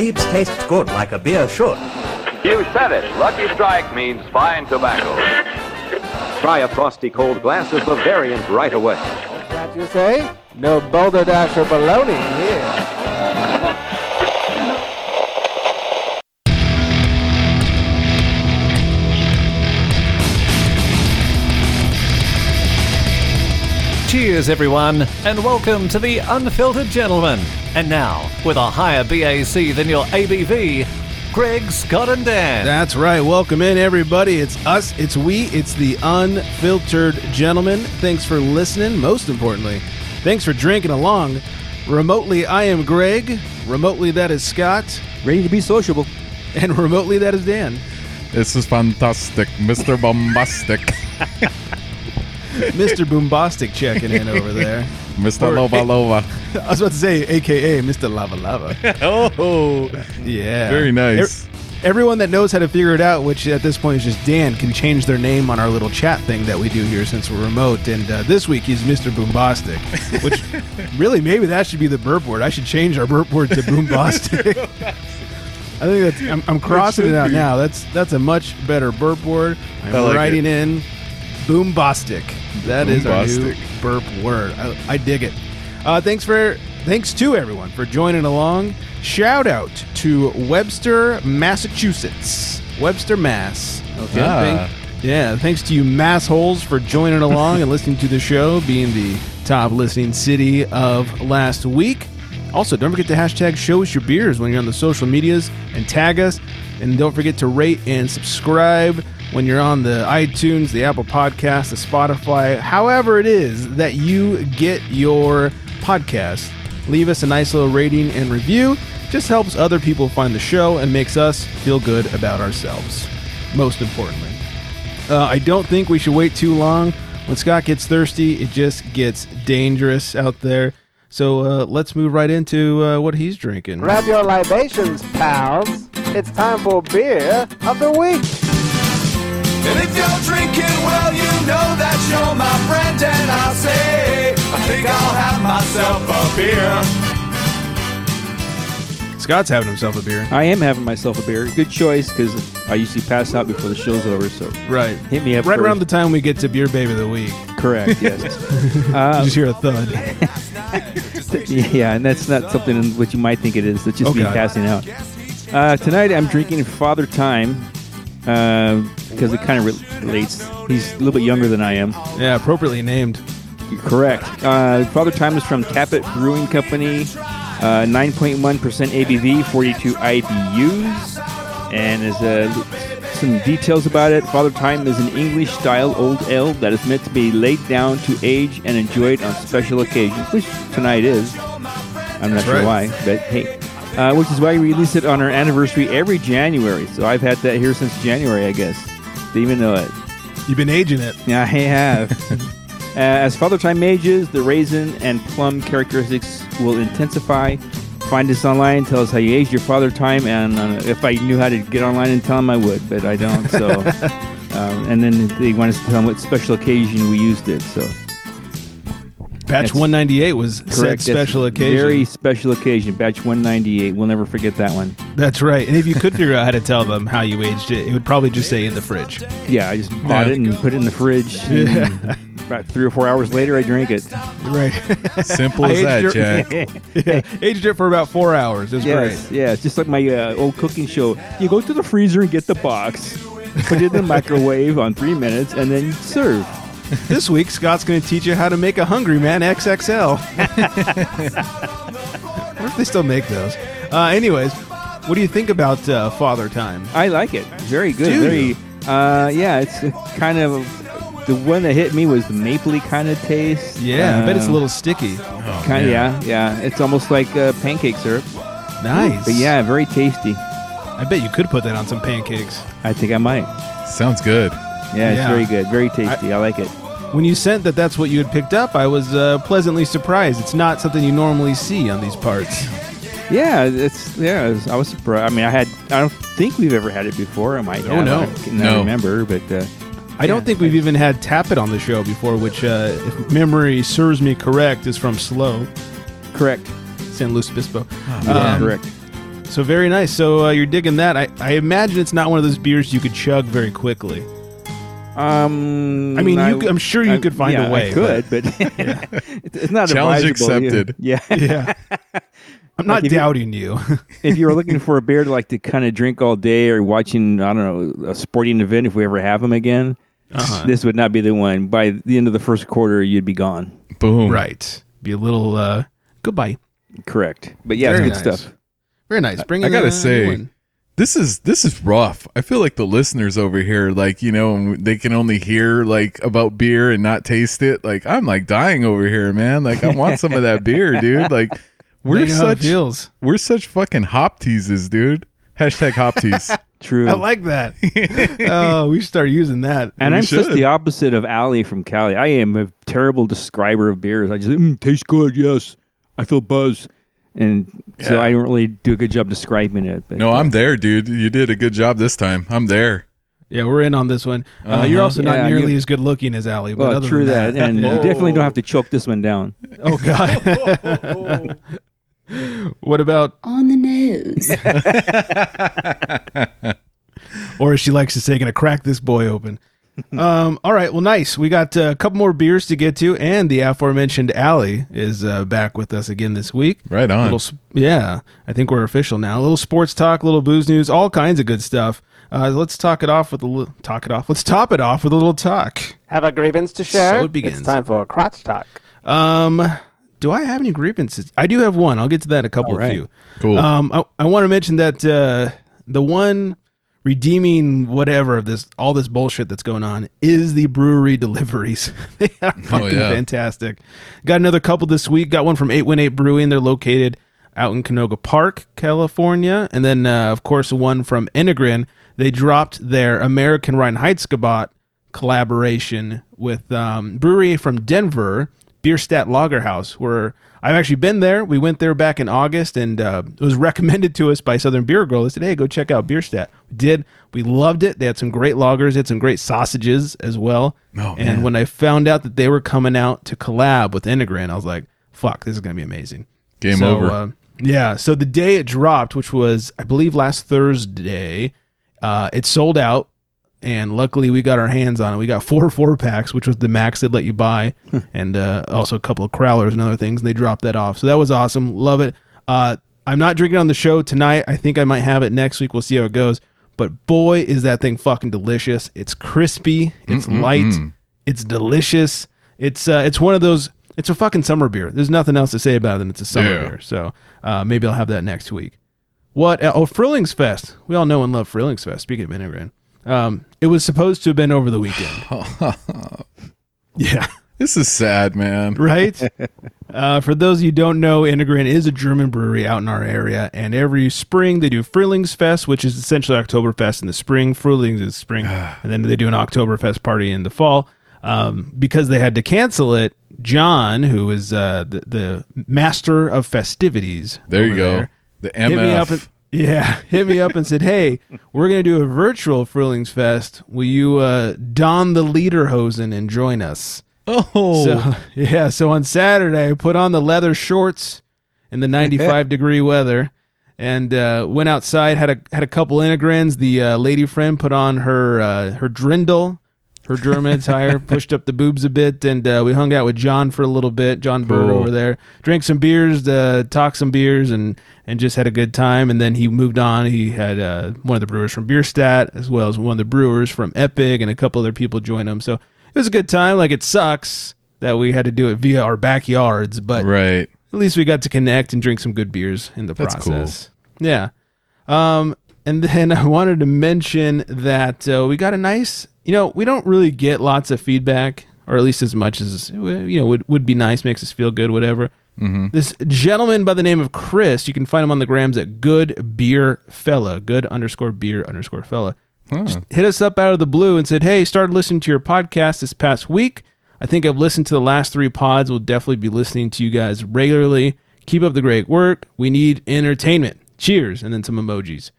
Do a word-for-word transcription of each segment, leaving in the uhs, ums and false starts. Gottlieb's tastes good like a beer should. You said it. Lucky Strike means fine tobacco. Try a frosty cold glass of Bavarian right away. What's that you say? No boulder dash or baloney here. Cheers, everyone, and welcome to the Unfiltered Gentleman. And now, with a higher B A C than your A B V, Greg, Scott, and Dan. That's right. Welcome in, everybody. It's us. It's we. It's the Unfiltered Gentleman. Thanks for listening. Most importantly, thanks for drinking along. Remotely, I am Greg. Remotely, that is Scott. Ready to be sociable. And remotely, that is Dan. This is fantastic, Mister Bombastic. Mister Boombastic checking in over there. Mister Lova Lova. I was about to say, a k a. Mister Lava Lava. Oh. Yeah. Very nice. Everyone that knows how to figure it out, which at this point is just Dan, can change their name on our little chat thing that we do here since we're remote. And uh, this week he's Mister Boombastic, which really maybe that should be the burp word. I should change our burp word to Boombastic. I think that's, I'm, I'm crossing it, it out be. now. That's that's a much better burp word. I'm like writing it. in. Boombastic. That Boom is our new burp word. I, I dig it. Uh, thanks for thanks to everyone for joining along. Shout out to Webster, Massachusetts. Webster, Mass. Okay. Ah. Thank, yeah. Thanks to you, massholes, for joining along and listening to the show, being the top listening city of last week. Also, don't forget to hashtag show us your beers when you're on the social medias and tag us. And don't forget to rate and subscribe when you're on the iTunes, the Apple Podcast, the Spotify, however it is that you get your podcast. Leave us a nice little rating and review. Just helps other people find the show and makes us feel good about ourselves, most importantly. Uh, I don't think we should wait too long. When Scott gets thirsty, it just gets dangerous out there. So uh, let's move right into uh, what he's drinking. Grab your libations, pals. It's time for Beer of the Week. And if you're drinking, well, you know that you're my friend. And I'll say, I think I'll have myself a beer. Scott's having himself a beer. I am having myself a beer. Good choice, because I usually pass out before the show's over, so right. hit me up Right first. Around the time we get to Beer Baby of the Week. Correct, yes. um, you just hear a thud. Yeah, and that's not something in which you might think it is. It's just okay. me passing out. Uh, tonight I'm drinking Father Time uh, because it kind of re- relates. He's a little bit younger than I am. Yeah, appropriately named. Correct. Uh, Father Time is from Tap It Brewing Company, uh, nine point one percent A B V, forty-two I B Us, and is a... Some details about it. Father Time is an English-style old ale that is meant to be laid down to age and enjoyed on special occasions, which tonight is. I'm not That's sure right. why, but hey. Uh, which is why we release it on our anniversary every January. So I've had that here since January, I guess. Didn't even know it. You've been aging it. Yeah, I have. uh, as Father Time ages, the raisin and plum characteristics will intensify. Find us online, tell us how you age your Father Time, and uh, if I knew how to get online and tell them, I would, but I don't, so. um, and then they want us to tell them what special occasion we used it, so. Batch That's one ninety-eight was correct. Said special That's occasion. Very special occasion, batch one ninety-eight. We'll never forget that one. That's right, and if you could figure out how to tell them how you aged it, it would probably just say in the fridge. Yeah, I just bought yeah. it and put it in the fridge. Yeah. About three or four hours later, I drank it. Right. Simple as that, Jack. yeah. Aged it for about four hours. It was yes, great. Yeah, it's just like my uh, old cooking show. You go to the freezer and get the box, put it in the microwave on three minutes, and then serve. This week, Scott's going to teach you how to make a Hungry Man X X L. I wonder if they still make those. Uh, anyways, what do you think about uh, Father Time? I like it. Very good. Dude. Very. Uh, yeah, it's kind of... The one that hit me was the mapley kind of taste. Yeah, um, I bet it's a little sticky. Oh, kind of, yeah, yeah. It's almost like uh, pancake syrup. Nice. But yeah, very tasty. I bet you could put that on some pancakes. I think I might. Sounds good. Yeah, yeah. It's very good. Very tasty. I, I like it. When you sent that that's what you had picked up, I was uh, pleasantly surprised. It's not something you normally see on these parts. Yeah, it's yeah. I was surprised. I mean, I had. I don't think we've ever had it before. I might. Oh have. no, I can't no. remember, but. Uh, I don't yeah, think we've I, even had Tap It on the show before, which, uh, if memory serves me correct, is from Slow. Correct. San Luis Obispo. Oh, um, yeah, correct. So very nice. So uh, you're digging that. I, I imagine it's not one of those beers you could chug very quickly. Um, I mean, I, you, I'm sure you I, could find yeah, a way. I could, but, but yeah. it's not challenge accepted. Yeah, yeah. I'm not like doubting you. you. If you were looking for a beer to like to kind of drink all day, or watching, I don't know, a sporting event, if we ever have them again, uh-huh. this would not be the one. By the end of the first quarter, you'd be gone. Boom. Right. Be a little uh, goodbye. Correct. But yeah, very it's good nice. Stuff. Very nice. Bring. I, I gotta uh, say. One. This is this is rough. I feel like the listeners over here, like, you know, they can only hear like about beer and not taste it. Like, I'm like dying over here, man. Like, I want some of that beer, dude. Like, we're such we're such fucking hop teases, dude. Hashtag hop tease. True. I like that. Oh, we start using that. And we I'm should. Just the opposite of Allie from Cali. I am a terrible describer of beers. I just mm, tastes good. Yes, I feel buzz. And yeah. so I don't really do a good job describing it. But no, I'm there, dude. You did a good job this time. I'm there. Yeah, we're in on this one. Uh-huh. Uh, you're also yeah, not nearly you... as good looking as Allie. But well, other true than that. that. And oh. you definitely don't have to choke this one down. Oh, God. What about... on the nose. Or as she likes to say, gonna crack this boy open. um all right, well, nice. We got uh, a couple more beers to get to, and the aforementioned Allie is uh, back with us again this week. Right on. Little, yeah, I think we're official now. A little sports talk, a little booze news, all kinds of good stuff. Uh let's talk it off with a little talk it off let's top it off with a little talk. Have a grievance to share? So it begins. It's time for a crotch talk. um Do I have any grievances? I do have one. I'll get to that in a couple right. of you. Cool. um I, I want to mention that uh the one redeeming whatever of this, all this bullshit that's going on, is the brewery deliveries. They are fucking oh, yeah. fantastic. Got another couple this week. Got one from eight one eight Brewing. They're located out in Canoga Park, California. And then, uh, of course, one from Ennegrin. They dropped their American Reinheitsgebot collaboration with um, brewery from Denver, Bierstadt Lagerhaus, where I've actually been there. We went there back in August, and uh, it was recommended to us by Southern Beer Girl. They said, hey, go check out Bierstadt. We did. We loved it. They had some great lagers. They had some great sausages as well. Oh, and man. When I found out that they were coming out to collab with Ennegrin, I was like, fuck, this is going to be amazing. Game so, over. Uh, yeah. So the day it dropped, which was, I believe, last Thursday, uh, it sold out. And luckily, we got our hands on it. We got four four-packs, which was the max they'd let you buy, and uh, also a couple of crowlers and other things, and they dropped that off. So that was awesome. Love it. Uh, I'm not drinking on the show tonight. I think I might have it next week. We'll see how it goes. But boy, is that thing fucking delicious. It's crispy. It's Mm-mm-mm. light. It's delicious. It's uh, it's one of those... It's a fucking summer beer. There's nothing else to say about it than it's a summer yeah. beer. So uh, maybe I'll have that next week. What? Oh, Frühlingsfest. We all know and love Frühlingsfest. Speaking of Ennegrin. Um, it was supposed to have been over the weekend. Yeah. This is sad, man. Right? uh, for those of you who don't know, Ennegrin is a German brewery out in our area, and every spring they do Frühlingsfest, which is essentially Oktoberfest in the spring. Frühlings is spring, and then they do an Oktoberfest party in the fall. Um, because they had to cancel it, John, who is uh, the, the master of festivities. There you go. There, the M F. Hit me up at, Yeah, hit me up and said, hey, we're going to do a virtual Frühlingsfest. Will you uh, don the lederhosen and join us? Oh. So, yeah, so on Saturday, I put on the leather shorts in the ninety-five-degree weather and uh, went outside, had a had a couple Ennegrins. The uh, lady friend put on her, uh, her Drindel, her German attire, pushed up the boobs a bit, and uh, we hung out with John for a little bit, John Bird over there, drank some beers, uh, talked some beers, and, and just had a good time, and then he moved on. He had uh, one of the brewers from Bierstadt, as well as one of the brewers from Epic, and a couple other people joined him, so it was a good time. Like, it sucks that we had to do it via our backyards, but right. at least we got to connect and drink some good beers in the That's process. Cool. Yeah. Um, and then I wanted to mention that uh, we got a nice... You know, we don't really get lots of feedback, or at least as much as, you know, would, would be nice, makes us feel good, whatever. Mm-hmm. This gentleman by the name of Chris, you can find him on the grams at Good Beer Fella, good underscore beer underscore fella. Huh. Just hit us up out of the blue and said, hey, started listening to your podcast this past week. I think I've listened to the last three pods. We'll definitely be listening to you guys regularly. Keep up the great work. We need entertainment. Cheers. And then some emojis.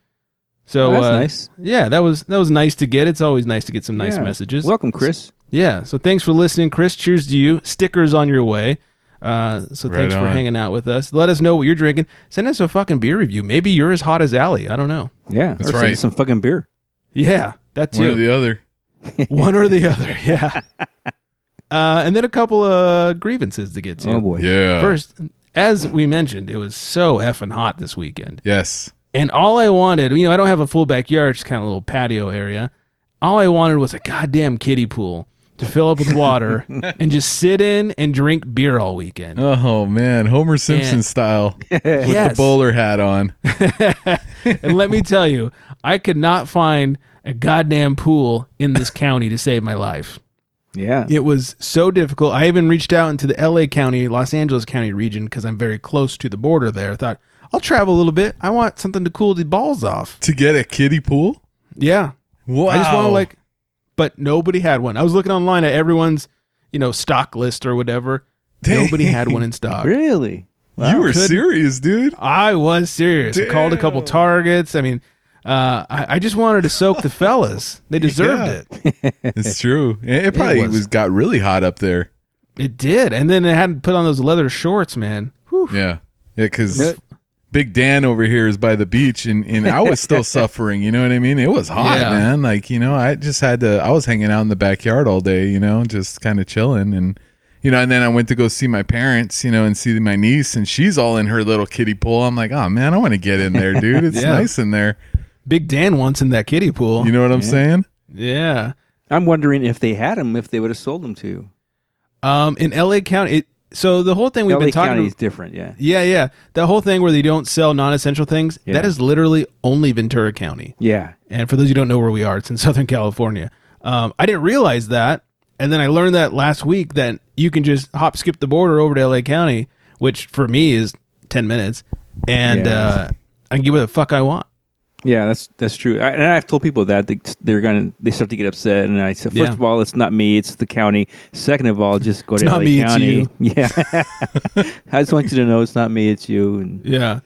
So oh, that's uh, nice. Yeah, that was that was nice to get. It's always nice to get some nice yeah. messages. Welcome, Chris. Yeah, so thanks for listening, Chris. Cheers to you. Stickers on your way. Uh, so right thanks on. for hanging out with us. Let us know what you're drinking. Send us a fucking beer review. Maybe you're as hot as Allie. I don't know. Yeah, that's or right. Send us some fucking beer. Yeah, that too. One or the other. One or the other. Yeah. Uh, and then a couple of grievances to get to. Oh boy. Yeah. First, as we mentioned, it was so effing hot this weekend. Yes. And all I wanted, you know, I don't have a full backyard, just kind of a little patio area. All I wanted was a goddamn kiddie pool to fill up with water and just sit in and drink beer all weekend. Oh, man. Homer Simpson and, style with yes. the bowler hat on. And let me tell you, I could not find a goddamn pool in this county to save my life. Yeah. It was so difficult. I even reached out into the L A County, Los Angeles County region because I'm very close to the border there. I thought, I'll travel a little bit. I want something to cool the balls off. To get a kiddie pool? Yeah. Wow. I just want to like, but nobody had one. I was looking online at everyone's, you know, stock list or whatever. Dang. Nobody had one in stock. Really? Wow. You were Couldn't. serious, dude. I was serious. Damn. I called a couple Targets. I mean, uh, I, I just wanted to soak the fellas. They deserved yeah. it. It's true. It, it probably it was. was got really hot up there. It did. And then they hadn't put on those leather shorts, man. Whew. Yeah. Yeah, because Big Dan over here is by the beach, and, and I was still suffering, you know what I mean? It was hot, yeah. man. Like, you know, I just had to, I was hanging out in the backyard all day, you know, just kind of chilling. And, you know, and then I went to go see my parents, you know, and see my niece, and she's all in her little kiddie pool. I'm like, oh, man, I want to get in there, dude. It's yeah. nice in there. Big Dan wants in that kiddie pool. You know what I'm yeah. saying? Yeah. I'm wondering if they had them, if they would have sold them to you. Um, in L A County, it, So the whole thing we've L A been talking about is different, yeah. Yeah, yeah. The whole thing where they don't sell non-essential things, yeah. that is literally only Ventura County. Yeah. And for those who don't know where we are, it's in Southern California. Um, I didn't realize that. And then I learned that last week that you can just hop, skip the border over to L A County, which for me is ten minutes. And yeah. uh, I can get what the fuck I want. Yeah, that's that's true. I, and I've told people that they, they're gonna they start to get upset, and I said, first yeah. of all, it's not me, it's the county. Second of all, just go to it's L A not me, County. It's you. Yeah, I just want you to know it's not me, it's you. And yeah.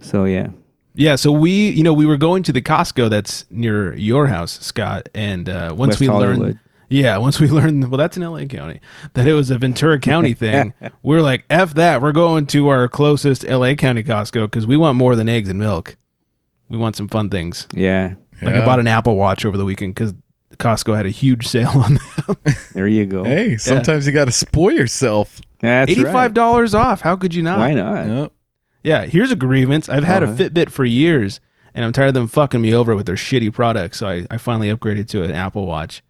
So yeah. Yeah. So we, you know, we were going to the Costco that's near your house, Scott, and uh, once West we Hollywood. learned, yeah, once we learned, well, that's in L A County, that it was a Ventura County thing. We're like, f that. We're going to our closest L A County Costco because we want more than eggs and milk. We want some fun things. Yeah. Like yeah. I bought an Apple Watch over the weekend because Costco had a huge sale on them. There you go. Hey, sometimes yeah. you got to spoil yourself. That's eighty-five dollars right. off. How could you not? Why not? Yep. Yeah. Here's a grievance. I've had uh-huh. a Fitbit for years, and I'm tired of them fucking me over with their shitty products. So I, I finally upgraded to an Apple Watch.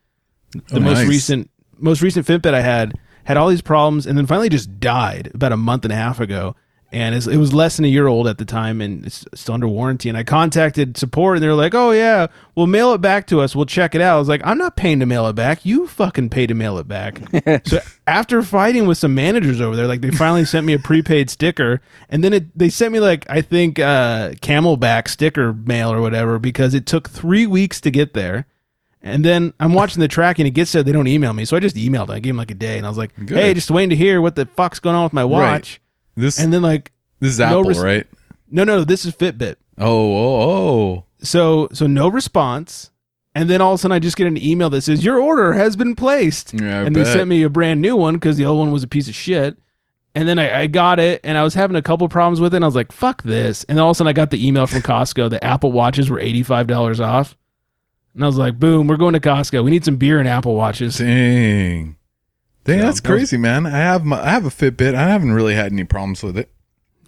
The oh, most nice. recent most recent Fitbit I had had all these problems, and then finally just died about a month and a half ago. And it was less than a year old at the time, and it's still under warranty. And I contacted support, and they're like, oh, yeah, we'll mail it back to us. We'll check it out. I was like, I'm not paying to mail it back. You fucking pay to mail it back. So after fighting with some managers over there, like they finally sent me a prepaid sticker. And then it, they sent me, like, I think uh, Camelback sticker mail or whatever, because it took three weeks to get there. And then I'm watching the tracking. It gets said they don't email me. So I just emailed it. I gave them, like, a day. And I was like, Good. hey, just waiting to hear what the fuck's going on with my watch. Right. This and then like this is Apple, no res- right? No, no, this is Fitbit. Oh, oh, oh. So, so no response, and then all of a sudden I just get an email that says your order has been placed, yeah, and bet. they sent me a brand new one because the old one was a piece of shit. And then I, I got it, and I was having a couple problems with it. And I was like, fuck this. And then all of a sudden I got the email from Costco that Apple Watches were eighty-five dollars off, and I was like, boom, we're going to Costco. We need some beer and Apple Watches. Dang. Dang, that's crazy, man. I have my, I have a Fitbit. I haven't really had any problems with it.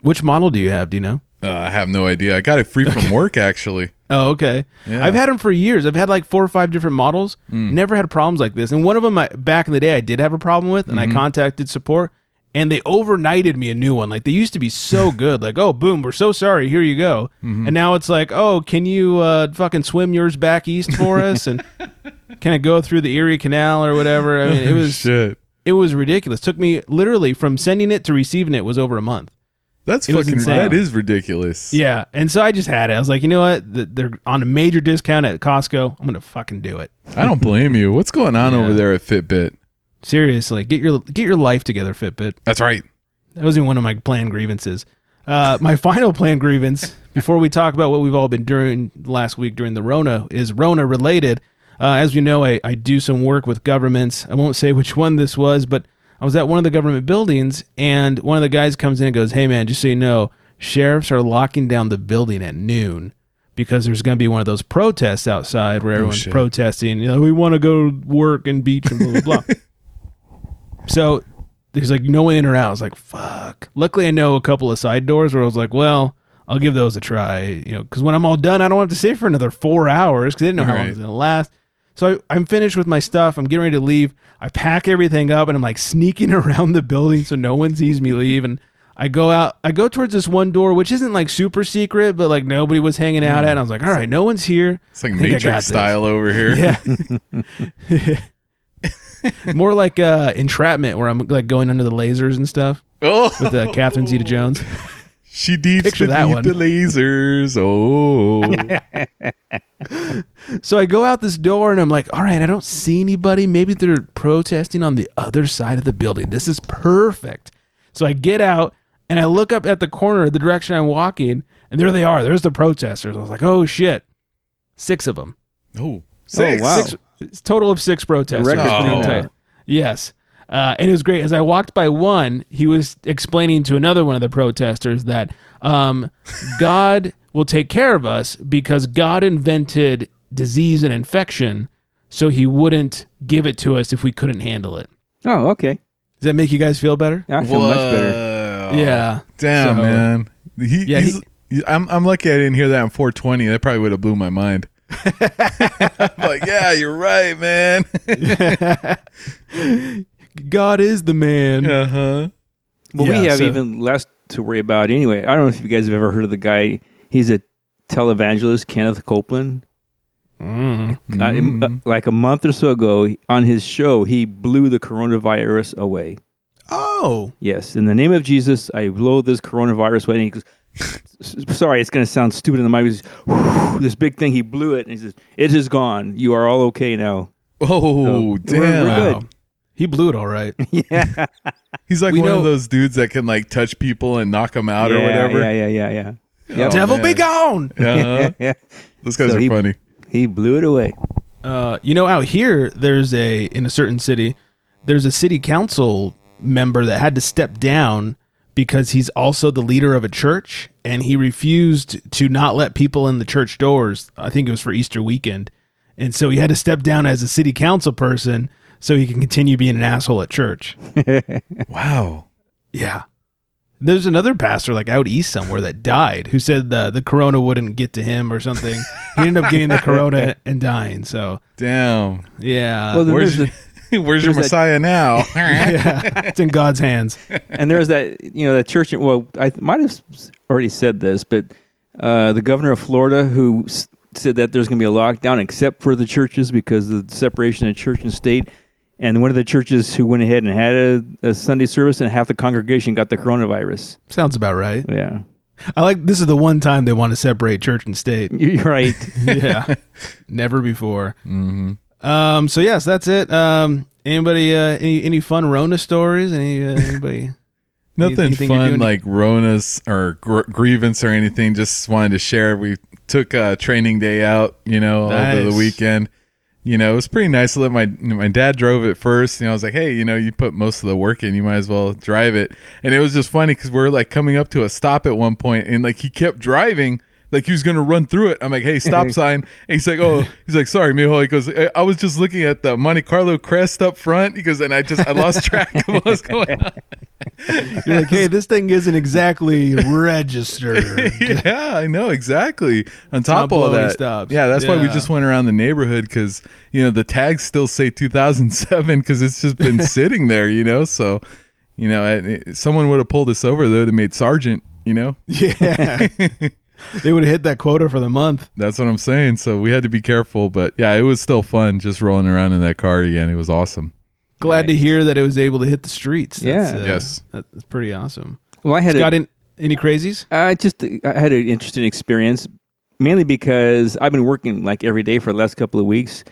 Which model do you have? Do you know? Uh, I have no idea. I got it free from work, actually. Oh, okay. Yeah. I've had them for years. I've had like four or five different models. Mm. Never had problems like this. And one of them, I, back in the day, I did have a problem with, and mm-hmm. I contacted support, and they overnighted me a new one. Like, they used to be so good. Like, oh, boom, we're so sorry. Here you go. Mm-hmm. And now it's like, oh, can you uh, fucking swim yours back east for us? And can I go through the Erie Canal or whatever? I mean, it was... Shit. It was ridiculous. Took me literally from sending it to receiving it was over a month. That's it fucking that is ridiculous. Yeah, and so I just had it. I was like, you know what? They're on a major discount at Costco. I'm gonna fucking do it. I don't blame you. What's going on yeah. over there at Fitbit? Seriously, get your get your life together, Fitbit. That's right. That was one of my planned grievances. Uh, my final planned grievance before we talk about what we've all been doing last week during the Rona is Rona related. Uh, as you know, I, I do some work with governments. I won't say which one this was, but I was at one of the government buildings, and one of the guys comes in and goes, hey, man, just so you know, sheriffs are locking down the building at noon because there's going to be one of those protests outside where everyone's oh, protesting. You know, we want to go work and beach and blah, blah, blah. So there's like no way in or out. I was like, fuck. Luckily, I know a couple of side doors where I was like, well, I'll give those a try, you know, because when I'm all done, I don't have to sit for another four hours because I didn't know all how right. long it's going to last. So I, I'm finished with my stuff. I'm getting ready to leave. I pack everything up, and I'm like sneaking around the building so no one sees me leave. And I go out. I go towards this one door, which isn't like super secret, but like nobody was hanging out at. And I was like, all right, no one's here. It's like Matrix style over here. Yeah. More like uh, Entrapment, where I'm like going under the lasers and stuff. Oh. With uh, Catherine Zeta-Jones. She needs to need the lasers. Oh. So I go out this door and I'm like, all right, I don't see anybody. Maybe they're protesting on the other side of the building. This is perfect. So I get out and I look up at the corner, the direction I'm walking, and there they are. There's the protesters. I was like, oh, shit. Six of them. Oh, six. Oh, wow. Six, it's a total of six protesters. Record oh. Yes. Yes. Uh, and it was great. As I walked by one, he was explaining to another one of the protesters that um, God will take care of us because God invented disease and infection, so he wouldn't give it to us if we couldn't handle it. Oh, okay. Does that make you guys feel better? I feel Whoa. much better. Yeah. Damn, so, man. He, yeah, he's, he, I'm, I'm lucky I didn't hear that on four twenty. That probably would have blew my mind. I'm like, yeah, you're right, man. God is the man. Uh-huh. Well, yeah, we have so. even less to worry about anyway. I don't know if you guys have ever heard of the guy. He's a televangelist, Kenneth Copeland. Mm. Mm. Uh, like a month or so ago, on his show, he blew the coronavirus away. Oh. Yes. In the name of Jesus, I blow this coronavirus away. And he goes, sorry, it's going to sound stupid in the mic. He goes, this big thing, he blew it. And he says, it is gone. You are all okay now. Oh, so, damn. We're, we're good. Wow. He blew it all right. Yeah. He's like we one know. of those dudes that can like touch people and knock them out yeah, or whatever. Yeah, yeah, yeah, yeah. Yep. Oh, devil man. Be gone. Uh-huh. Yeah. Those guys so are he, funny. He blew it away. Uh, you know, out here, there's a, in a certain city, there's a city council member that had to step down because he's also the leader of a church, and he refused to not let people in the church doors. I think it was for Easter weekend. And so he had to step down as a city council person so he can continue being an asshole at church. Wow. Yeah. There's another pastor like out east somewhere that died who said the, the corona wouldn't get to him or something. He ended up getting the corona and dying. So damn. Yeah. Well, where's the, where's your Messiah that, now? Yeah, it's in God's hands. And there's that, you know, that church. Well, I might have already said this, but uh, the governor of Florida who said that there's going to be a lockdown except for the churches because of the separation of church and state. And one of the churches who went ahead and had a, a Sunday service, and half the congregation got the coronavirus. Sounds about right. Yeah. I like this is the one time they want to separate church and state. You're right. Yeah. Never before. Mm-hmm. Um, so, yes, that's it. Um, anybody, uh, any, any fun Rona stories? Any, uh, anybody? Nothing fun like Rona's or gr- grievance or anything. Just wanted to share. We took uh, training day out, you know, nice. over the weekend. You know, it was pretty nice to let my my dad drove it first. You know, I was like, hey, you know, you put most of the work in, you might as well drive it. And it was just funny because we're like coming up to a stop at one point, and like he kept driving, like he was gonna run through it. I'm like, hey, stop sign. And he's like, oh, he's like, sorry, mijo. He goes, I-, I was just looking at the Monte Carlo crest up front. He goes, and I just I lost track of what was going on. You're like, hey, this thing isn't exactly registered. Yeah, I know, exactly. On top of all that, stops. yeah, that's yeah. why we just went around the neighborhood because, you know, the tags still say two thousand seven because it's just been sitting there, you know. So, you know, I, someone would have pulled us over, though, to made sergeant, you know. Yeah. They would have hit that quota for the month. That's what I'm saying. So we had to be careful. But, yeah, it was still fun just rolling around in that car again. It was awesome. Glad nice. to hear that it was able to hit the streets. That's, yeah. Uh, yes. That's pretty awesome. Well, I had a, got in, any crazies? I just I had an interesting experience, mainly because I've been working like every day for the last couple of weeks,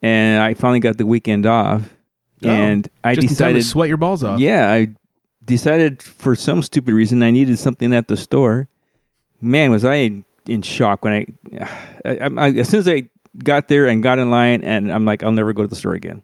and I finally got the weekend off, oh, and I just decided to sweat your balls off. Yeah, I decided for some stupid reason I needed something at the store. Man, was I in, in shock when I, I, I as soon as I got there and got in line, and I'm like, I'll never go to the store again.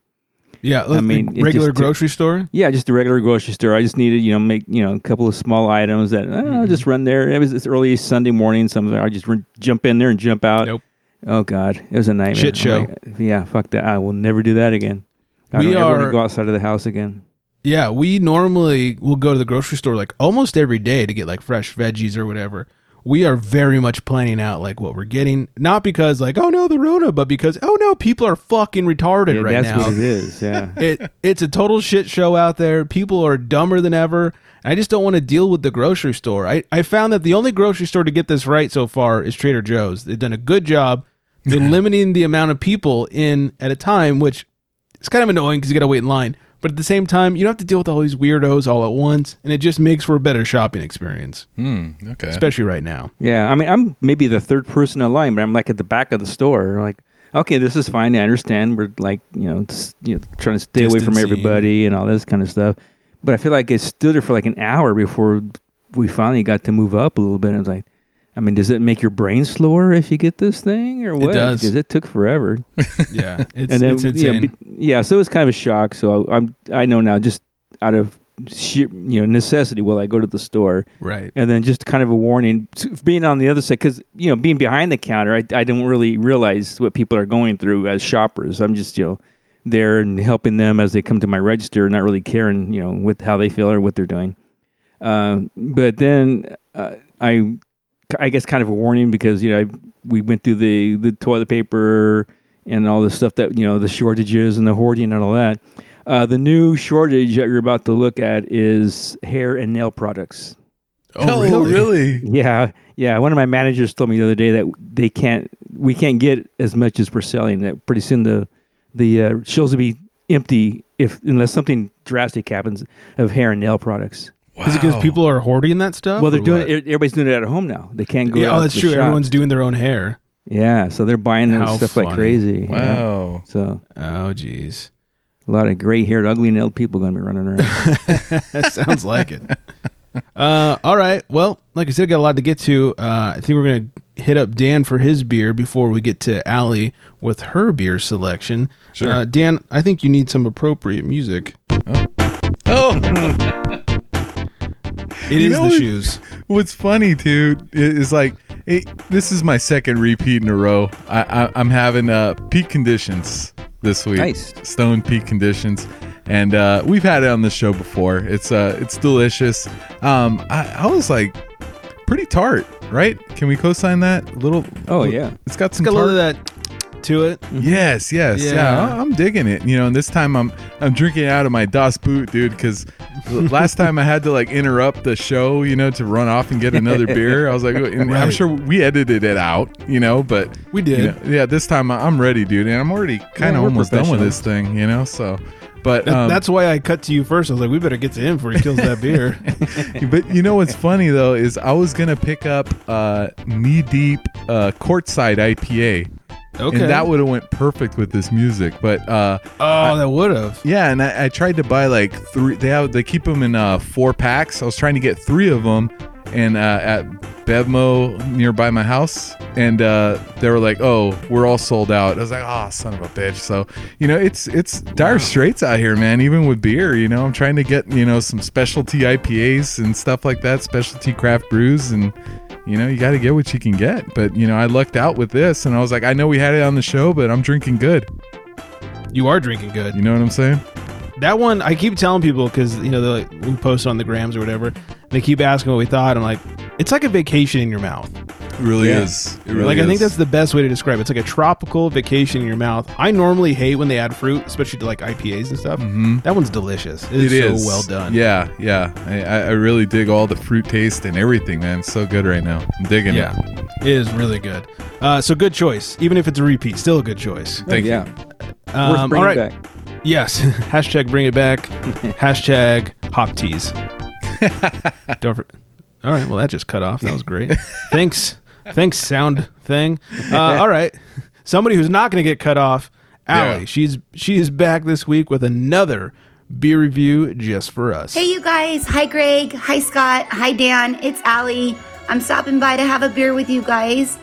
Yeah, I mean, regular just, grocery store. Yeah, just a regular grocery store. I just needed, you know, make you know a couple of small items that I'll mm-hmm. just run there. It was it's early Sunday morning. Something I just re- jump in there and jump out. Nope. Oh God, it was a nightmare. Shit show. Like, yeah, fuck that. I will never do that again. I we don't are, ever want to go outside of the house again. Yeah, we normally will go to the grocery store like almost every day to get like fresh veggies or whatever. We are very much planning out like what we're getting, not because like, oh no, the Rona, but because, oh no, people are fucking retarded yeah, right that's now. That's what it is. Yeah, it it's a total shit show out there. People are dumber than ever. I just don't want to deal with the grocery store. I, I found that the only grocery store to get this right so far is Trader Joe's. They've done a good job in limiting the amount of people in at a time, which is kind of annoying because you got to wait in line. But at the same time, you don't have to deal with all these weirdos all at once, and it just makes for a better shopping experience. Mm, okay. Especially right now. Yeah, I mean, I'm maybe the third person in line, but I'm like at the back of the store. Like, okay, this is fine. I understand. We're like, you know, you know trying to stay distancing away from everybody and all this kind of stuff. But I feel like it stood there for like an hour before we finally got to move up a little bit. And I was like, I mean, does it make your brain slower if you get this thing or what? It does. Because it took forever. Yeah, it's, and then, it's insane. Yeah, be, yeah, so it was kind of a shock. So I, I'm, I know now just out of sheer, you know, necessity will I go to the store. Right. And then just kind of a warning, being on the other side, because, you know, being behind the counter, I, I don't really realize what people are going through as shoppers. I'm just, you know, there and helping them as they come to my register, not really caring, you know, with how they feel or what they're doing. Uh, but then uh, I... I guess kind of a warning because, you know, I, we went through the, the toilet paper and all the stuff that, you know, the shortages and the hoarding and all that. Uh, the new shortage that you're about to look at is hair and nail products. Oh, oh really? really? Yeah. Yeah. One of my managers told me the other day that they can't, we can't get as much as we're selling, that pretty soon the, the uh, shelves will be empty if, unless something drastic happens of hair and nail products. Wow. Is it because people are hoarding that stuff? Well, they're doing it, everybody's doing it at home now. They can't go yeah, out. Oh, that's to true. Shop. Everyone's doing their own hair. Yeah, so they're buying How stuff funny. Like crazy. Wow. Yeah. So. Oh, geez. A lot of gray-haired, ugly nailed people going to be running around. That sounds like it. Uh, all right. Well, like I said, got a lot to get to. Uh, I think we're going to hit up Dan for his beer before we get to Allie with her beer selection. Sure. Uh, Dan, I think you need some appropriate music. Oh. Oh! It you is know, the shoes. What's funny, dude, is like it, this is my second repeat in a row. I, I, I'm having uh, peak conditions this week. Nice. Stone peak conditions, and uh, we've had it on this show before. It's uh, it's delicious. Um, I, I was like pretty tart, right? Can we co-sign that a little? Oh yeah, it's got some. It's got tart. A little of that to it. Mm-hmm. Yes, yes, yeah. yeah. I'm digging it. You know, and this time I'm I'm drinking out of my Das Boot, dude, because. Last time I had to like interrupt the show, you know, to run off and get another beer. I was like, and right. I'm sure we edited it out, you know, but we did. You know, yeah, this time I'm ready, dude, and I'm already kind of yeah, almost done with this thing, you know. So, but um, that's why I cut to you first. I was like, we better get to him before he kills that beer. But you know what's funny though is I was gonna pick up uh, Knee Deep uh, Courtside I P A. Okay. And that would have went perfect with this music, but uh, oh, I, that would have. Yeah, and I, I tried to buy like three. They have they keep them in uh, four packs. I was trying to get three of them, and uh, at Bevmo nearby my house, and uh, they were like, "Oh, we're all sold out." I was like, "Oh, son of a bitch!" So you know, it's it's dire wow. straits out here, man. Even with beer, you know, I'm trying to get you know some specialty I P As and stuff like that, specialty craft brews and. You know, you got to get what you can get. But, you know, I lucked out with this and I was like, I know we had it on the show, but I'm drinking good. You are drinking good. You know what I'm saying? That one, I keep telling people because, you know, like, we post on the grams or whatever. They keep asking what we thought. I'm like, it's like a vacation in your mouth. It really yeah. is. It really like, is. I think that's the best way to describe it. It's like a tropical vacation in your mouth. I normally hate when they add fruit, especially to like I P As and stuff. Mm-hmm. That one's delicious. It, it is so well done. Yeah, yeah. I, I really dig all the fruit taste and everything, man. It's so good right now. I'm digging yeah. it. Yeah, it is really good. Uh, so good choice. Even if it's a repeat, still a good choice. Thank yeah. you. Um, Worth bringing all right. it back. Yes. Hashtag bring it back. Hashtag hop teas. Don't for- all right, well that just cut off. That was great. Thanks. Thanks, sound thing. Uh, all right. Somebody who's not gonna get cut off, Allie. Yeah. She's she is back this week with another beer review just for us. Hey you guys. Hi Greg. Hi Scott. Hi Dan. It's Allie. I'm stopping by to have a beer with you guys.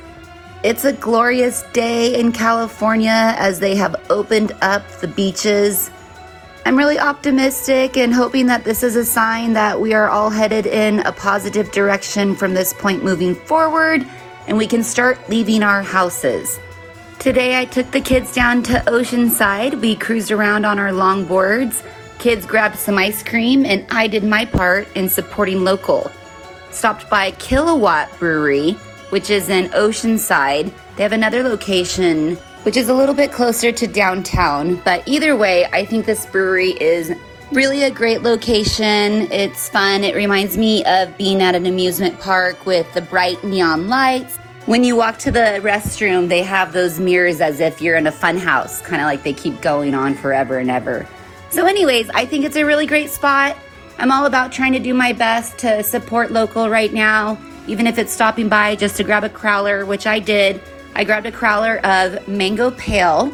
It's a glorious day in California as they have opened up the beaches I'm really optimistic and hoping that this is a sign that we are all headed in a positive direction from this point moving forward, and we can start leaving our houses. Today I took the kids down to Oceanside. We cruised around on our longboards. Kids grabbed some ice cream, and I did my part in supporting local. Stopped by Kilowatt Brewery, which is in Oceanside. They have another location, which is a little bit closer to downtown. But either way, I think this brewery is really a great location. It's fun. It reminds me of being at an amusement park with the bright neon lights. When you walk to the restroom, they have those mirrors as if you're in a fun house, kind of like they keep going on forever and ever. So anyways, I think it's a really great spot. I'm all about trying to do my best to support local right now, even if it's stopping by just to grab a crowler, which I did. I grabbed a crowler of Mango Pale,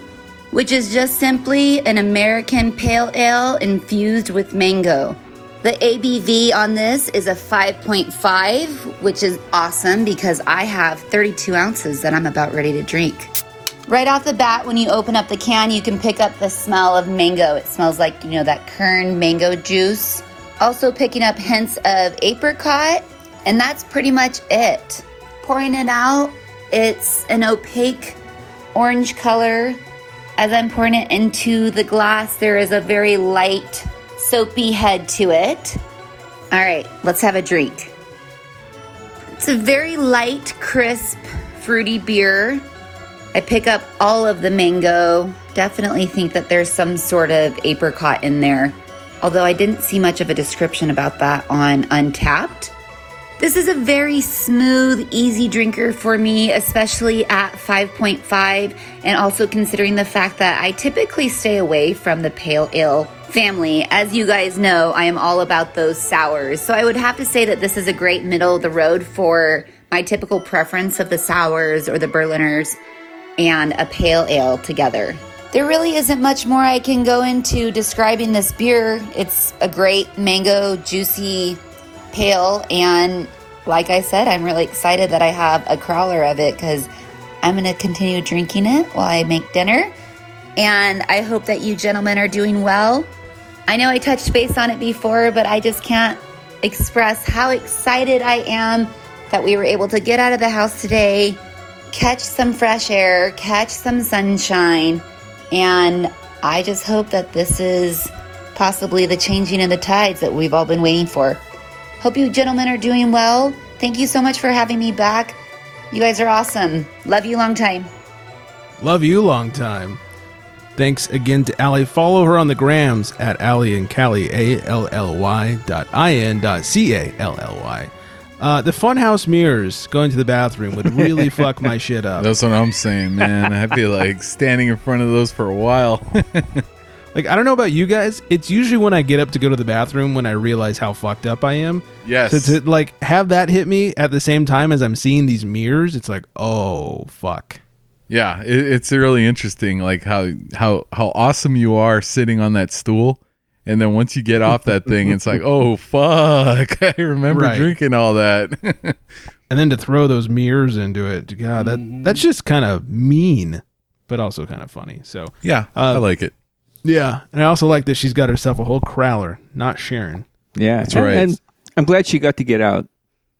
which is just simply an American pale ale infused with mango. The A B V on this is a five point five, which is awesome because I have thirty-two ounces that I'm about ready to drink. Right off the bat, when you open up the can, you can pick up the smell of mango. It smells like, you know, that Kern mango juice. Also picking up hints of apricot, and that's pretty much it. Pouring it out, it's an opaque orange color. As I'm pouring it into the glass, there is a very light soapy head to it. All right, let's have a drink. It's a very light, crisp, fruity beer. I pick up all of the mango. Definitely think that there's some sort of apricot in there, although I didn't see much of a description about that on Untappd. This is a very smooth, easy drinker for me, especially at five point five, and also considering the fact that I typically stay away from the pale ale family. As you guys know, I am all about those sours. So I would have to say that this is a great middle of the road for my typical preference of the sours or the Berliners and a pale ale together. There really isn't much more I can go into describing this beer. It's a great mango, juicy pale, and like I said, I'm really excited that I have a crowler of it because I'm going to continue drinking it while I make dinner. And I hope that you gentlemen are doing well. I know I touched base on it before, but I just can't express how excited I am that we were able to get out of the house today, catch some fresh air, catch some sunshine, and I just hope that this is possibly the changing of the tides that we've all been waiting for. Hope you gentlemen are doing well. Thank you so much for having me back. You guys are awesome. Love you long time. Love you long time. Thanks again to Allie. Follow her on the grams at Allie and Callie, A L L Y dot I-N dot C A L L Y. Uh, the Funhouse mirrors going to the bathroom would really fuck my shit up. That's what I'm saying, man. I'd be like standing in front of those for a while. Like, I don't know about you guys. It's usually when I get up to go to the bathroom when I realize how fucked up I am. Yes. So to like have that hit me at the same time as I'm seeing these mirrors, it's like, oh, fuck. Yeah, it, it's really interesting, like how how how awesome you are sitting on that stool, and then once you get off that thing, it's like, oh fuck, I remember right. drinking all that, and then to throw those mirrors into it, God, that mm-hmm. that's just kind of mean, but also kind of funny. So yeah, uh, I like it. Yeah, and I also like that she's got herself a whole crowler, not Sharon. Yeah, that's and, right. And I'm glad she got to get out.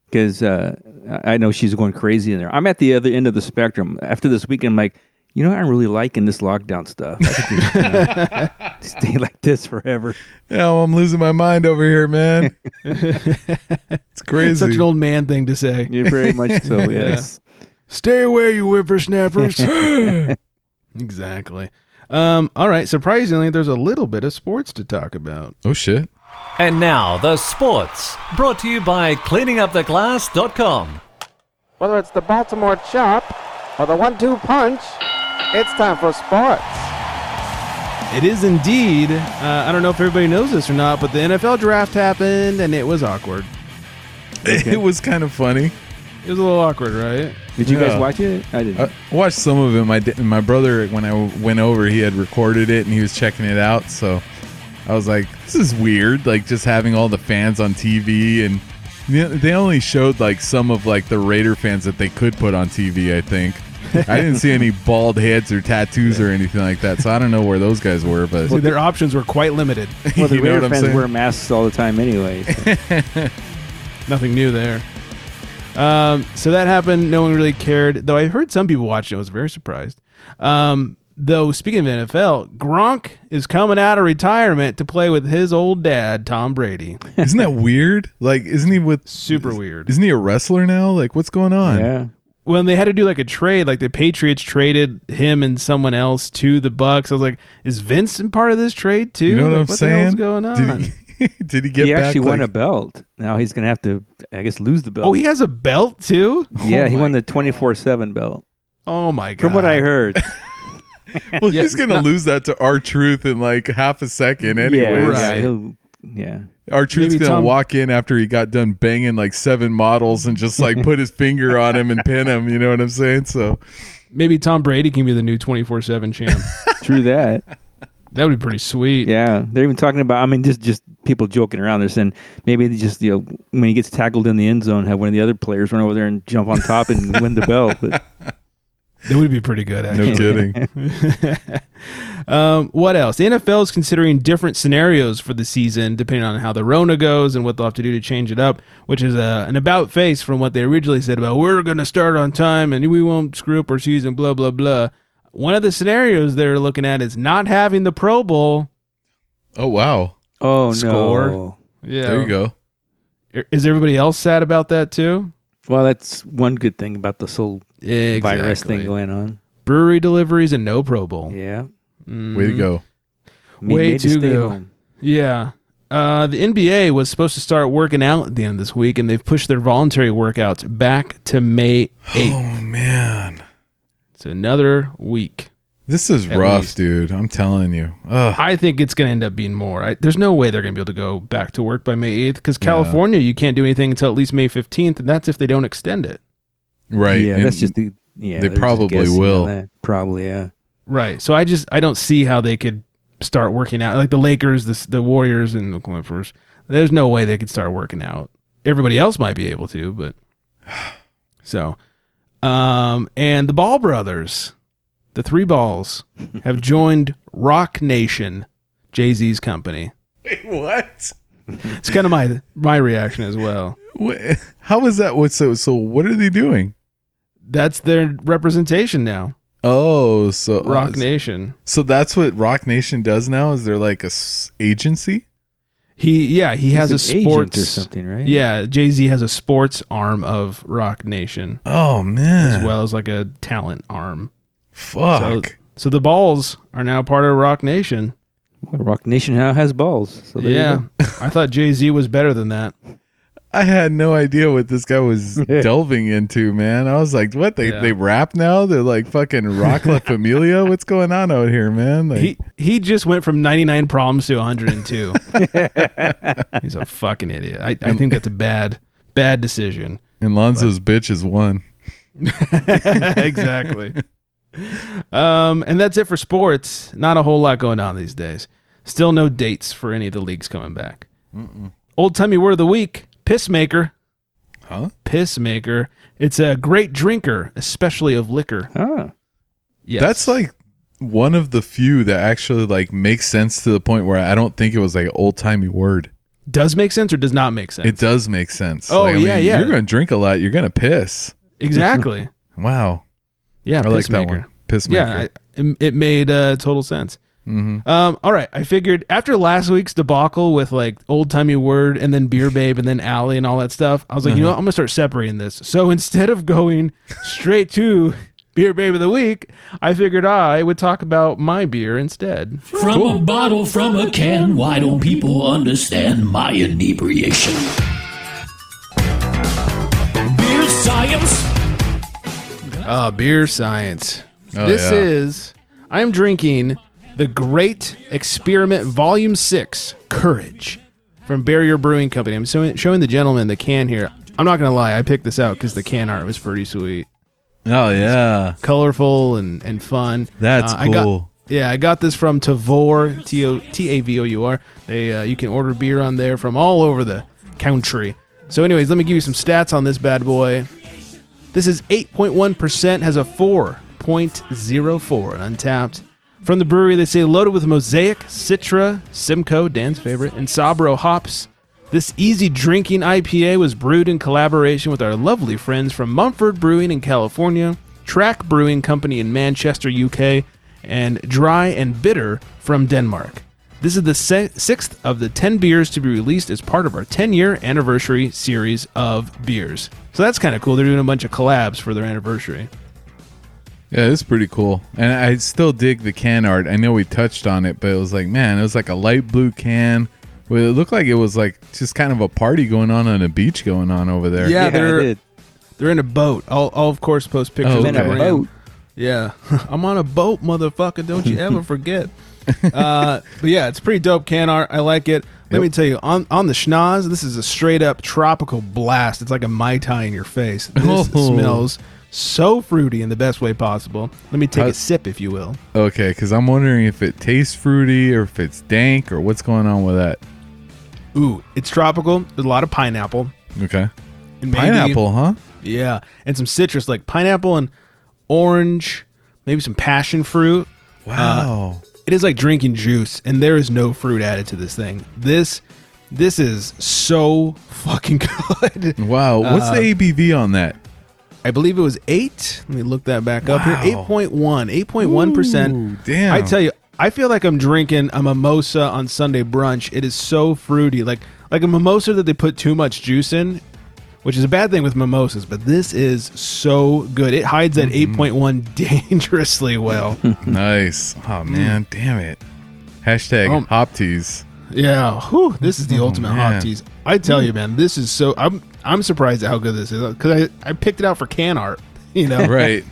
Because uh, I know she's going crazy in there. I'm at the other end of the spectrum. After this weekend, I'm like, you know, I'm really liking this lockdown stuff. I could just, you know, stay like this forever. Yeah, well, I'm losing my mind over here, man. It's crazy. It's such an old man thing to say. Yeah, very much so, yes. Yeah. Stay away, you whippersnappers. Exactly. Um, all right, surprisingly, there's a little bit of sports to talk about. Oh, shit. And now, the sports, brought to you by Cleaning Up The Glass dot com. Whether it's the Baltimore chop or the one two punch, it's time for sports. It is indeed. Uh, I don't know if everybody knows this or not, but the N F L draft happened, and it was awkward. Okay. It was kind of funny. It was a little awkward, right? Did you yeah. guys watch it? I didn't. I watched some of it. My, my brother, when I went over, he had recorded it, and he was checking it out, so... I was like, this is weird, like just having all the fans on T V, and they only showed like some of like the Raider fans that they could put on T V, I think. I didn't see any bald heads or tattoos or anything like that, so I don't know where those guys were. But well, their options were quite limited. Well, the Raider fans saying? wear masks all the time anyway. So. Nothing new there. Um, so that happened. No one really cared, though I heard some people watching it. I was very surprised. Um, though, speaking of N F L, Gronk is coming out of retirement to play with his old dad, Tom Brady. Isn't that weird? Like, isn't he with... Super is, weird. Isn't he a wrestler now? Like, what's going on? Yeah. When they had to do like a trade, like the Patriots traded him and someone else to the Bucks. I was like, is Vincent part of this trade too? You know what like, I'm what saying? What's going on? Did he, did he get he back? He actually like, won a belt. Now he's going to have to, I guess, lose the belt. Oh, he has a belt too? Yeah, oh he won the twenty-four seven belt. Oh, my God. From what I heard. Well, yeah, he's going to lose that to R-Truth in like half a second anyway. Yeah, right. Yeah. R-Truth's going to walk in after he got done banging like seven models and just like put his finger on him and pin him. You know what I'm saying? So maybe Tom Brady can be the new twenty-four seven champ. True that. That would be pretty sweet. Yeah. They're even talking about, I mean, just, just people joking around. They're saying maybe they just, you know, when he gets tackled in the end zone, have one of the other players run over there and jump on top and win the belt. But. That would be pretty good, actually. No kidding. um, what else? The N F L is considering different scenarios for the season, depending on how the Rona goes and what they'll have to do to change it up, which is uh, an about-face from what they originally said about, we're going to start on time and we won't screw up our season, blah, blah, blah. One of the scenarios they're looking at is not having the Pro Bowl. Oh, wow. Oh, Score. no. Yeah. There you go. Is everybody else sad about that, too? Well, that's one good thing about this whole exactly. virus thing going on. Brewery deliveries and no Pro Bowl. Yeah. Mm-hmm. Way to go. Made, Way made to go. Home. Yeah. Uh, the N B A was supposed to start working out at the end of this week, and they've pushed their voluntary workouts back to May eighth. Oh, man. It's another week. This is rough, least. dude. I'm telling you. Ugh. I think it's going to end up being more. I, there's no way they're going to be able to go back to work by May eighth because California, yeah. you can't do anything until at least May fifteenth, and that's if they don't extend it. Right. Yeah, and that's just the. Yeah, they probably will. Probably, yeah. Right. So I just I don't see how they could start working out like the Lakers, the the Warriors, and the Clippers. There's no way they could start working out. Everybody else might be able to, but so. Um, and the Ball Brothers. The Three Balls have joined Rock Nation, Jay-Z's company. Wait, what? It's kind of my my reaction as well. What? How is that? What, so, so what are they doing? That's their representation now. Oh, so Rock uh, Nation. So that's what Rock Nation does now? Is there like a s- agency? He yeah, he He's has a sports or something, right? Yeah, Jay-Z has a sports arm of Rock Nation. Oh man. As well as like a talent arm. Fuck. So, so the balls are now part of Rock Nation. Well, Rock Nation now has balls. So yeah. I thought Jay-Z was better than that. I had no idea what this guy was delving into, man. I was like, what? They yeah. they rap now? They're like fucking Rock La Familia? What's going on out here, man? Like, he, he just went from ninety-nine problems to one hundred two. He's a fucking idiot. I, I think that's a bad, bad decision. And Lonzo's but. bitch is one. Exactly. Um, and that's it for sports. Not a whole lot going on these days. Still no dates for any of the leagues coming back. Mm-mm. Old-timey word of the week, pissmaker. Huh? Pissmaker. It's a great drinker, especially of liquor. Huh. Yes. That's like one of the few that actually like makes sense to the point where I don't think it was like an old-timey word. Does make sense or does not make sense? It does make sense. Oh, like, yeah, I mean, yeah. You're going to drink a lot. You're going to piss. Exactly. Wow. Yeah, I like that one. Pissmaker. Yeah, I, it, it made uh, total sense. Mm-hmm. Um, all right, I figured after last week's debacle with like old timey word and then beer babe and then Allie and all that stuff, I was like, uh-huh. you know what? I'm gonna start separating this. So instead of going straight to beer babe of the week, I figured I would talk about my beer instead. From cool. a bottle, from a can. Why don't people understand my inebriation? Beer science. Ah, uh, beer science. Oh, this yeah. is, I'm drinking the Great Experiment Volume six, Courage, from Barrier Brewing Company. I'm showing, showing the gentleman the can here. I'm not going to lie, I picked this out because the can art was pretty sweet. Oh, yeah. Colorful and, and fun. That's uh, cool. I got, yeah, I got this from Tavour, T A V O U R. They, uh, you can order beer on there from all over the country. So anyways, let me give you some stats on this bad boy. This is eight point one percent, has a four point oh four on Untappd. From the brewery, they say loaded with Mosaic, Citra, Simcoe, Dan's favorite, and Sabro hops. This easy drinking I P A was brewed in collaboration with our lovely friends from Mumford Brewing in California, Track Brewing Company in Manchester, U K, and Dry and Bitter from Denmark. This is the se- sixth of the ten beers to be released as part of our ten-year anniversary series of beers. So that's kind of cool. They're doing a bunch of collabs for their anniversary. Yeah, it's pretty cool. And I still dig the can art. I know we touched on it, but it was like, man, it was like a light blue can. It looked like it was like just kind of a party going on on a beach going on over there. Yeah, yeah they're they're in a boat. I'll, I'll of course post pictures. Oh, okay. In a boat. Yeah. I'm on a boat, motherfucker. Don't you ever forget. uh, but yeah, it's pretty dope can art. I like it. Let yep. me tell you, on, on the schnoz, this is a straight up tropical blast. It's like a Mai Tai in your face. This oh. smells so fruity in the best way possible. Let me take uh, a sip, if you will. Okay, because I'm wondering if it tastes fruity or if it's dank or what's going on with that. Ooh, it's tropical. There's a lot of pineapple. Okay. And maybe, pineapple, huh? Yeah, and some citrus, like pineapple and orange, maybe some passion fruit. Wow. Uh, it is like drinking juice, and there is no fruit added to this thing. This this is so fucking good. Wow. What's uh, the A B V on that? I believe it was eight. Let me look that back wow. up here. eight point one. eight point one percent. Ooh, damn. I tell you, I feel like I'm drinking a mimosa on Sunday brunch. It is so fruity. Like like a mimosa that they put too much juice in, which is a bad thing with mimosas, but this is so good. It hides that mm-hmm. eight point one dangerously well. Nice. Oh, man. Mm. Damn it. Hashtag um, hop teas. Yeah. Whew, this is the oh, ultimate man. hop teas. I tell mm. you, man, this is so... I'm, I'm surprised at how good this is because I, I picked it out for can art, you know. Right.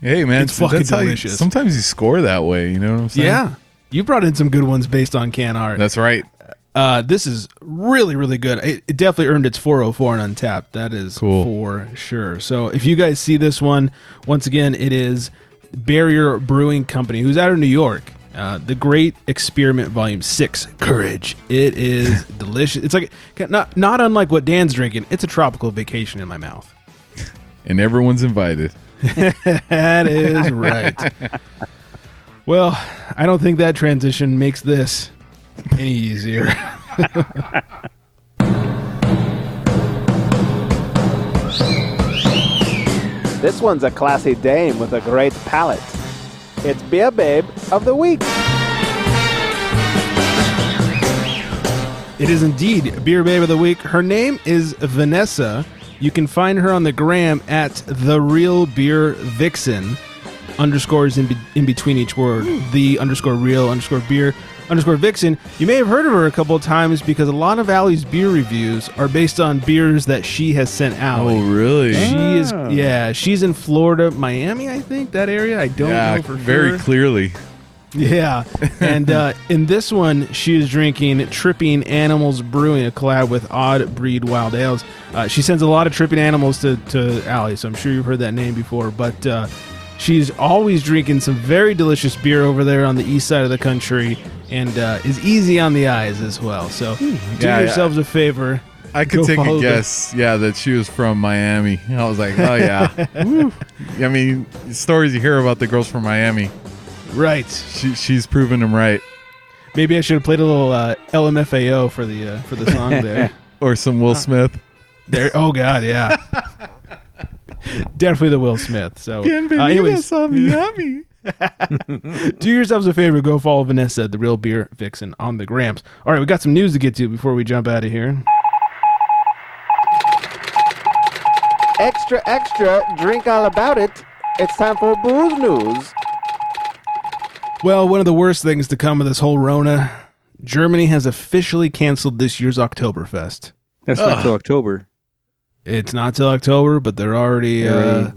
Hey, man, it's so fucking delicious. You, sometimes you score that way, you know what I'm saying? Yeah. You brought in some good ones based on can art. That's right. Uh, this is really, really good. It, it definitely earned its four oh four on Untappd. That is cool. For sure. So if you guys see this one, once again, it is Barrier Brewing Company, who's out of New York. Uh, the Great Experiment Volume six, Courage. It is delicious. It's like not not unlike what Dan's drinking. It's a tropical vacation in my mouth. And everyone's invited. That is right. Well, I don't think that transition makes this any easier. This one's a classy dame with a great palate. It's Beer Babe of the Week. It is indeed Beer Babe of the Week. Her name is Vanessa. You can find her on the gram at The Real Beer Vixen. Underscores in, be- in between each word. The underscore real underscore beer underscore vixen. You may have heard of her a couple of times because a lot of Allie's beer reviews are based on beers that she has sent out. Oh, really? She oh. is, yeah. She's in Florida, Miami, I think, that area. I don't yeah, know for very sure. Very clearly. Yeah. And uh, in this one, she is drinking Tripping Animals Brewing, a collab with Odd Breed Wild Ales. Uh, she sends a lot of Tripping Animals to, to Allie, so I'm sure you've heard that name before. But uh, she's always drinking some very delicious beer over there on the east side of the country. And uh, is easy on the eyes as well. So do yeah, yourselves yeah. a favor. I could take a guess, them. yeah, that she was from Miami. And I was like, oh, yeah. Woo. I mean, stories you hear about the girls from Miami. Right. She, she's proven them right. Maybe I should have played a little uh, L M F A O for the uh, for the song there. Or some Will Smith. There. Oh, God, yeah. Definitely the Will Smith. So, Bienvenidos uh, a Miami. Do yourselves a favor, go follow Vanessa, The Real Beer Vixen, on the grams. All right, we got some news to get to before we jump out of here. Extra, extra, drink all about it. It's time for booze news. Well, one of the worst things to come of this whole Rona, Germany has officially canceled this year's Oktoberfest. That's Ugh. not till October. It's not till October, but they're already... Uh,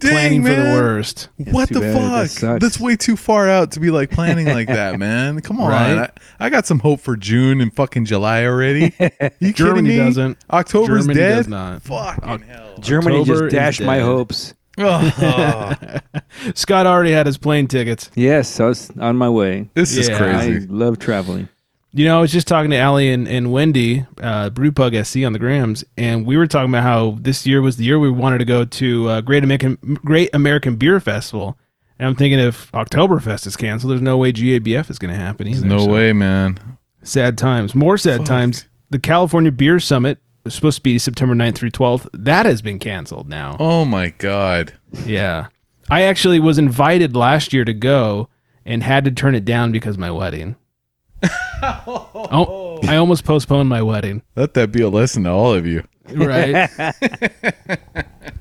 Dang, planning man. for the worst. It's what the bad. fuck? That's way too far out to be like planning like that, man. Come on. Right? I, I got some hope for June and fucking July already. You Germany kidding me? doesn't. October's Germany dead? Does not. Fucking o- hell. Germany October just dashed my hopes. Oh. Scott already had his plane tickets. Yes, I was on my way. This yeah, is crazy. I love traveling. You know, I was just talking to Allie and, and Wendy, uh, Brewpug S C on the Grams, and we were talking about how this year was the year we wanted to go to uh, Great American Great American Beer Festival. And I'm thinking if Oktoberfest is canceled, there's no way G A B F is going to happen either. There's no so. way, man. Sad times. More sad Fuck. times. The California Beer Summit was supposed to be September ninth through twelfth. That has been canceled now. Oh, my God. Yeah. I actually was invited last year to go and had to turn it down because of my wedding. Oh, I almost postponed my wedding. Let that be a lesson to all of you. Right.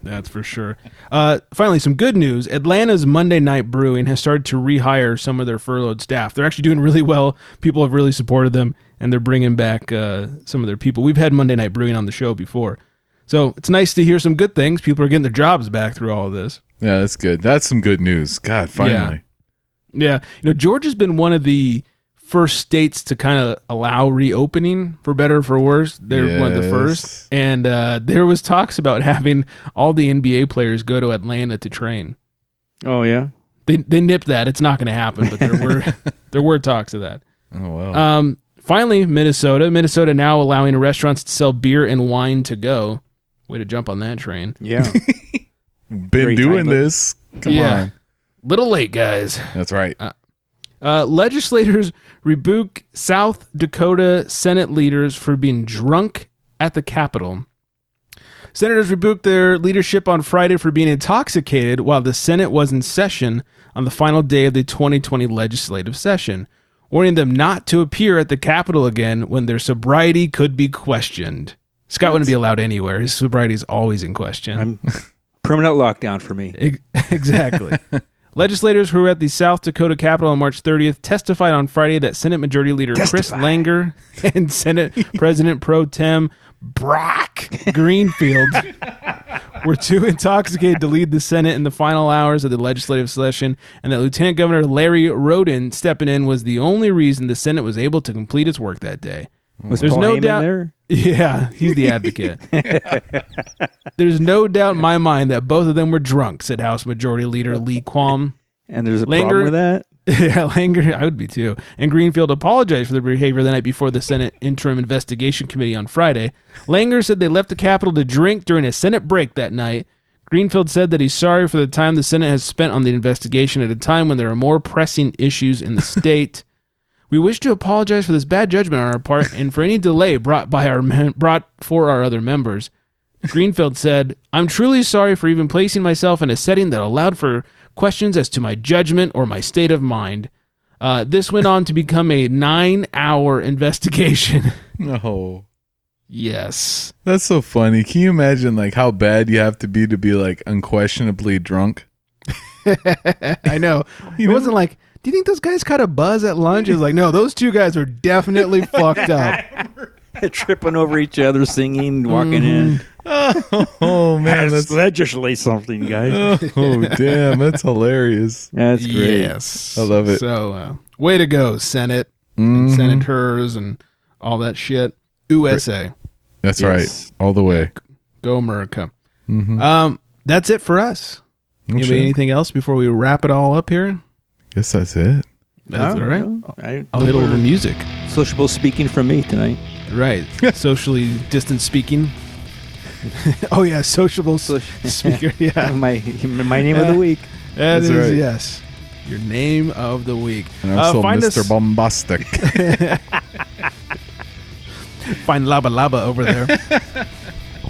That's for sure. Uh, finally, some good news. Atlanta's Monday Night Brewing has started to rehire some of their furloughed staff. They're actually doing really well. People have really supported them, and they're bringing back uh, some of their people. We've had Monday Night Brewing on the show before. So it's nice to hear some good things. People are getting their jobs back through all of this. Yeah, that's good. That's some good news. God, finally. Yeah. yeah. You know, Georgia's been one of the first states to kind of allow reopening, for better or for worse. They're yes. one of the first. And uh, there was talks about having all the N B A players go to Atlanta to train. Oh, yeah? They they nipped that. It's not going to happen, but there were there were talks of that. Oh, wow. Um, finally, Minnesota. Minnesota now allowing restaurants to sell beer and wine to go. Way to jump on that train. Yeah. Been Very doing timely. this. Come yeah. on. Little late, guys. That's right. Uh, uh, legislators rebuke South Dakota Senate leaders for being drunk at the Capitol. Senators rebuked their leadership on Friday for being intoxicated while the Senate was in session on the final day of the twenty twenty legislative session, warning them not to appear at the Capitol again when their sobriety could be questioned. Scott That's... wouldn't be allowed anywhere. His sobriety is always in question. I'm... Permanent lockdown for me. Exactly. Legislators who were at the South Dakota Capitol on March thirtieth testified on Friday that Senate Majority Leader Testify. Chris Langer and Senate President Pro Tem Brock Greenfield were too intoxicated to lead the Senate in the final hours of the legislative session, and that Lieutenant Governor Larry Roden stepping in was the only reason the Senate was able to complete its work that day. Was There's Paul no Heyman doubt. There? Yeah, he's the advocate. There's no doubt in my mind that both of them were drunk, said House Majority Leader Lee Quam. And there's a Langer, problem with that? Yeah, Langer, I would be too. And Greenfield apologized for their behavior the night before the Senate Interim Investigation Committee on Friday. Langer said they left the Capitol to drink during a Senate break that night. Greenfield said that he's sorry for the time the Senate has spent on the investigation at a time when there are more pressing issues in the state. We wish to apologize for this bad judgment on our part and for any delay brought by our men, brought for our other members. Greenfield said, I'm truly sorry for even placing myself in a setting that allowed for questions as to my judgment or my state of mind. Uh, this went on to become a nine-hour investigation. No. Yes. That's so funny. Can you imagine like how bad you have to be to be like unquestionably drunk? I know. It wasn't like... Do you think those guys caught a buzz at lunch? It was like, no, those two guys are definitely fucked up. Tripping over each other, singing, walking mm. in. Oh, oh man. That's legislate something, guys. Oh, damn. That's hilarious. That's great. Yes. I love it. So, uh, way to go, Senate, mm-hmm. and senators, and all that shit. U S A. That's yes. right. All the way. Go, America. Mm-hmm. Um, that's it for us. No Anybody, shit. Anything else before we wrap it all up here? Guess that's it. That's oh, all right. I, I, a little of the music. Sociable speaking from me tonight. Right. Socially distant speaking. Oh, yeah. Sociable so- speaker. Yeah. my my name uh, of the week. That that's is, right. yes. Your name of the week. And also uh, find Mister Us- Bombastic. Find Laba Laba over there.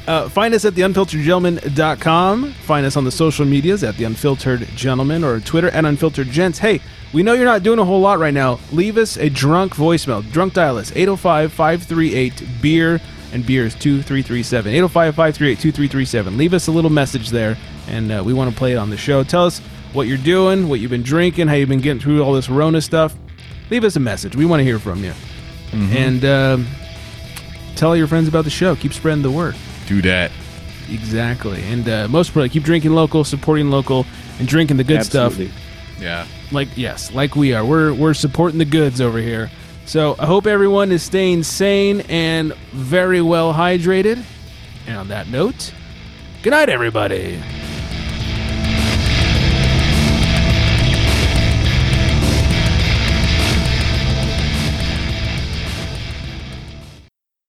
Uh, find us at the unfiltered gentleman dot com. Find us on the social medias at the unfiltered gentleman or Twitter at unfiltered gents. Hey, we know you're not doing a whole lot right now. Leave us a drunk voicemail. Drunk dial us eight oh five, five three eight, beer and beer is two three three seven. eight oh five, five three eight, two three three seven. Leave us a little message there, and uh, we want to play it on the show. Tell us what you're doing, what you've been drinking, how you've been getting through all this Rona stuff. Leave us a message. We want to hear from you. Mm-hmm. And uh, tell your friends about the show. Keep spreading the word. Do that. Exactly. And uh, most importantly, keep drinking local, supporting local, and drinking the good Absolutely. stuff. Yeah. Like, yes, like we are. We're we're supporting the goods over here. So I hope everyone is staying sane and very well hydrated. And on that note, good night, everybody.